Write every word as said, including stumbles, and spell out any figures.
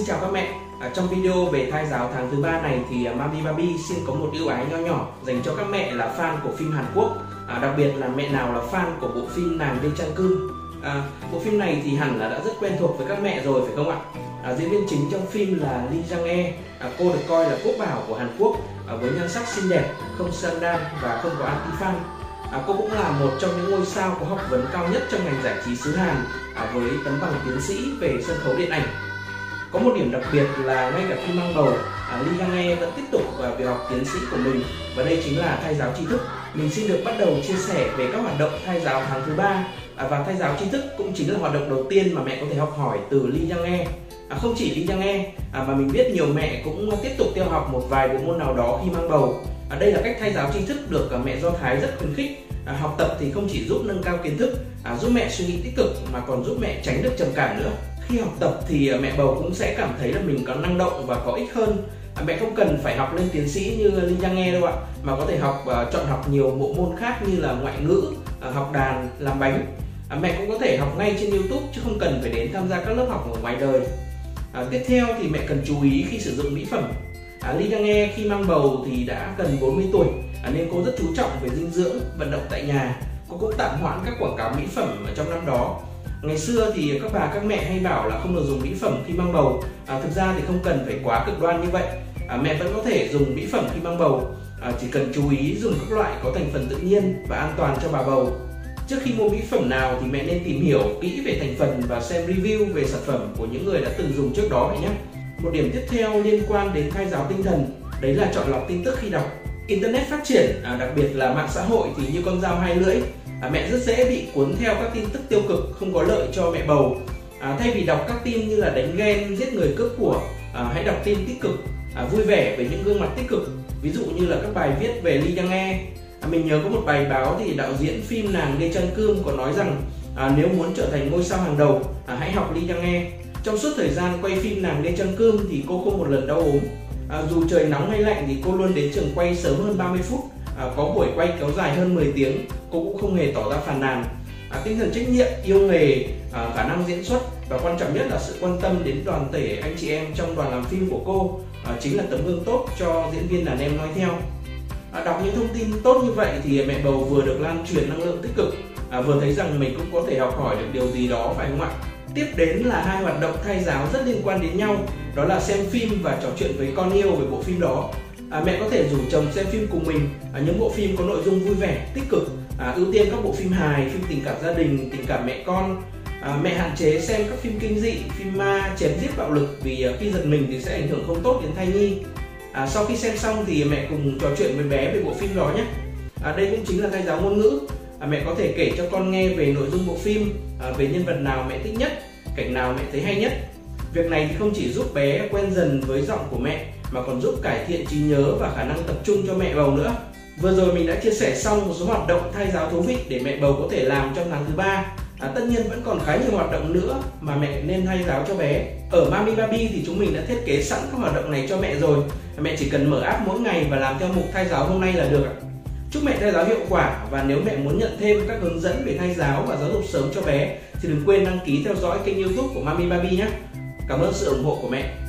Xin chào các mẹ. À, trong video về thai giáo tháng thứ ba này thì Mami Baby xin có một ưu ái nho nhỏ dành cho các mẹ là fan của phim Hàn Quốc, à, đặc biệt là mẹ nào là fan của bộ phim Nàng Dae Jang Geum. À, bộ phim này thì hẳn là đã rất quen thuộc với các mẹ rồi phải không ạ? À, diễn viên chính trong phim là Lee Young-ae, à, cô được coi là quốc bảo của Hàn Quốc, à, với nhan sắc xinh đẹp, không săn đan và không có anti-fan. À, cô cũng là một trong những ngôi sao có học vấn cao nhất trong ngành giải trí xứ Hàn, à, với tấm bằng tiến sĩ về sân khấu điện ảnh. Có một điểm đặc biệt là ngay cả khi mang bầu, à, Lee Young-ae vẫn tiếp tục à, việc học tiến sĩ của mình, và đây chính là thai giáo tri thức. Mình xin được bắt đầu chia sẻ về các hoạt động thai giáo tháng thứ ba, à, và thai giáo tri thức cũng chính là hoạt động đầu tiên mà mẹ có thể học hỏi từ Lee Young-ae. À, không chỉ Lee Young-ae, à, mà mình biết nhiều mẹ cũng tiếp tục theo học một vài bộ môn nào đó khi mang bầu. À, đây là cách thai giáo tri thức được à, mẹ Do Thái rất khuyến khích. À, học tập thì không chỉ giúp nâng cao kiến thức, à, giúp mẹ suy nghĩ tích cực mà còn giúp mẹ tránh được trầm cảm nữa. Khi học tập thì mẹ bầu cũng sẽ cảm thấy là mình có năng động và có ích hơn. Mẹ không cần phải học lên tiến sĩ như Linh Giang Nghe đâu ạ, mà có thể học và chọn học nhiều bộ môn khác như là ngoại ngữ, học đàn, làm bánh. Mẹ cũng có thể học ngay trên YouTube chứ không cần phải đến tham gia các lớp học ở ngoài đời. À, tiếp theo thì mẹ cần chú ý khi sử dụng mỹ phẩm. À, Linh Giang Nghe khi mang bầu thì đã gần bốn mươi tuổi, à, nên cô rất chú trọng về dinh dưỡng, vận động tại nhà. Cô cũng tạm hoãn các quảng cáo mỹ phẩm ở trong năm đó. Ngày xưa thì các bà các mẹ hay bảo là không được dùng mỹ phẩm khi mang bầu, à, thực ra thì không cần phải quá cực đoan như vậy. À, mẹ vẫn có thể dùng mỹ phẩm khi mang bầu, à, chỉ cần chú ý dùng các loại có thành phần tự nhiên và an toàn cho bà bầu. Trước khi mua mỹ phẩm nào thì mẹ nên tìm hiểu kỹ về thành phần và xem review về sản phẩm của những người đã từng dùng trước đó nhé. Một điểm tiếp theo liên quan đến thai giáo tinh thần, đấy là chọn lọc tin tức khi đọc. Internet phát triển, à, đặc biệt là mạng xã hội thì như con dao hai lưỡi. À, mẹ rất dễ bị cuốn theo các tin tức tiêu cực không có lợi cho mẹ bầu. À, thay vì đọc các tin như là đánh ghen, giết người cướp của, à, hãy đọc tin tích cực, à, vui vẻ về những gương mặt tích cực, ví dụ như là các bài viết về Lee Young-ae. À, mình nhớ có một bài báo thì đạo diễn phim Nàng Dae Jang Geum có nói rằng, à, nếu muốn trở thành ngôi sao hàng đầu, à, hãy học Lee Young-ae. Trong suốt thời gian quay phim Nàng Dae Jang Geum thì cô không một lần đau ốm. À, dù trời nóng hay lạnh thì cô luôn đến trường quay sớm hơn ba mươi phút. À, có buổi quay kéo dài hơn mười tiếng, cô cũng không hề tỏ ra phàn nàn. À, tinh thần trách nhiệm, yêu nghề, à, khả năng diễn xuất và quan trọng nhất là sự quan tâm đến đoàn thể anh chị em trong đoàn làm phim của cô, à, chính là tấm gương tốt cho diễn viên đàn em nói theo. À, đọc những thông tin tốt như vậy thì mẹ bầu vừa được lan truyền năng lượng tích cực, à, vừa thấy rằng mình cũng có thể học hỏi được điều gì đó phải không ạ? Tiếp đến là hai hoạt động thai giáo rất liên quan đến nhau, đó là xem phim và trò chuyện với con yêu về bộ phim đó. À, mẹ có thể rủ chồng xem phim cùng mình, à, những bộ phim có nội dung vui vẻ, tích cực, à, ưu tiên các bộ phim hài, phim tình cảm gia đình, tình cảm mẹ con. À, mẹ hạn chế xem các phim kinh dị, phim ma, chém giết bạo lực vì à, khi giật mình thì sẽ ảnh hưởng không tốt đến thai nhi. À, sau khi xem xong thì mẹ cùng trò chuyện với bé về bộ phim đó nhé. À, đây cũng chính là thai giáo ngôn ngữ. À, mẹ có thể kể cho con nghe về nội dung bộ phim, à, về nhân vật nào mẹ thích nhất, cảnh nào mẹ thấy hay nhất. Việc này thì không chỉ giúp bé quen dần với giọng của mẹ mà còn giúp cải thiện trí nhớ và khả năng tập trung cho mẹ bầu nữa. Vừa rồi mình đã chia sẻ xong một số hoạt động thai giáo thú vị để mẹ bầu có thể làm trong tháng thứ ba. À, tất nhiên vẫn còn khá nhiều hoạt động nữa mà mẹ nên thai giáo cho bé. Ở Mami Baby thì chúng mình đã thiết kế sẵn các hoạt động này cho mẹ rồi. Mẹ chỉ cần mở app mỗi ngày và làm theo mục thai giáo hôm nay là được. Chúc mẹ thai giáo hiệu quả, và nếu mẹ muốn nhận thêm các hướng dẫn về thai giáo và giáo dục sớm cho bé thì đừng quên đăng ký theo dõi kênh YouTube của Mami Baby nhé. Cảm ơn sự ủng hộ của mẹ.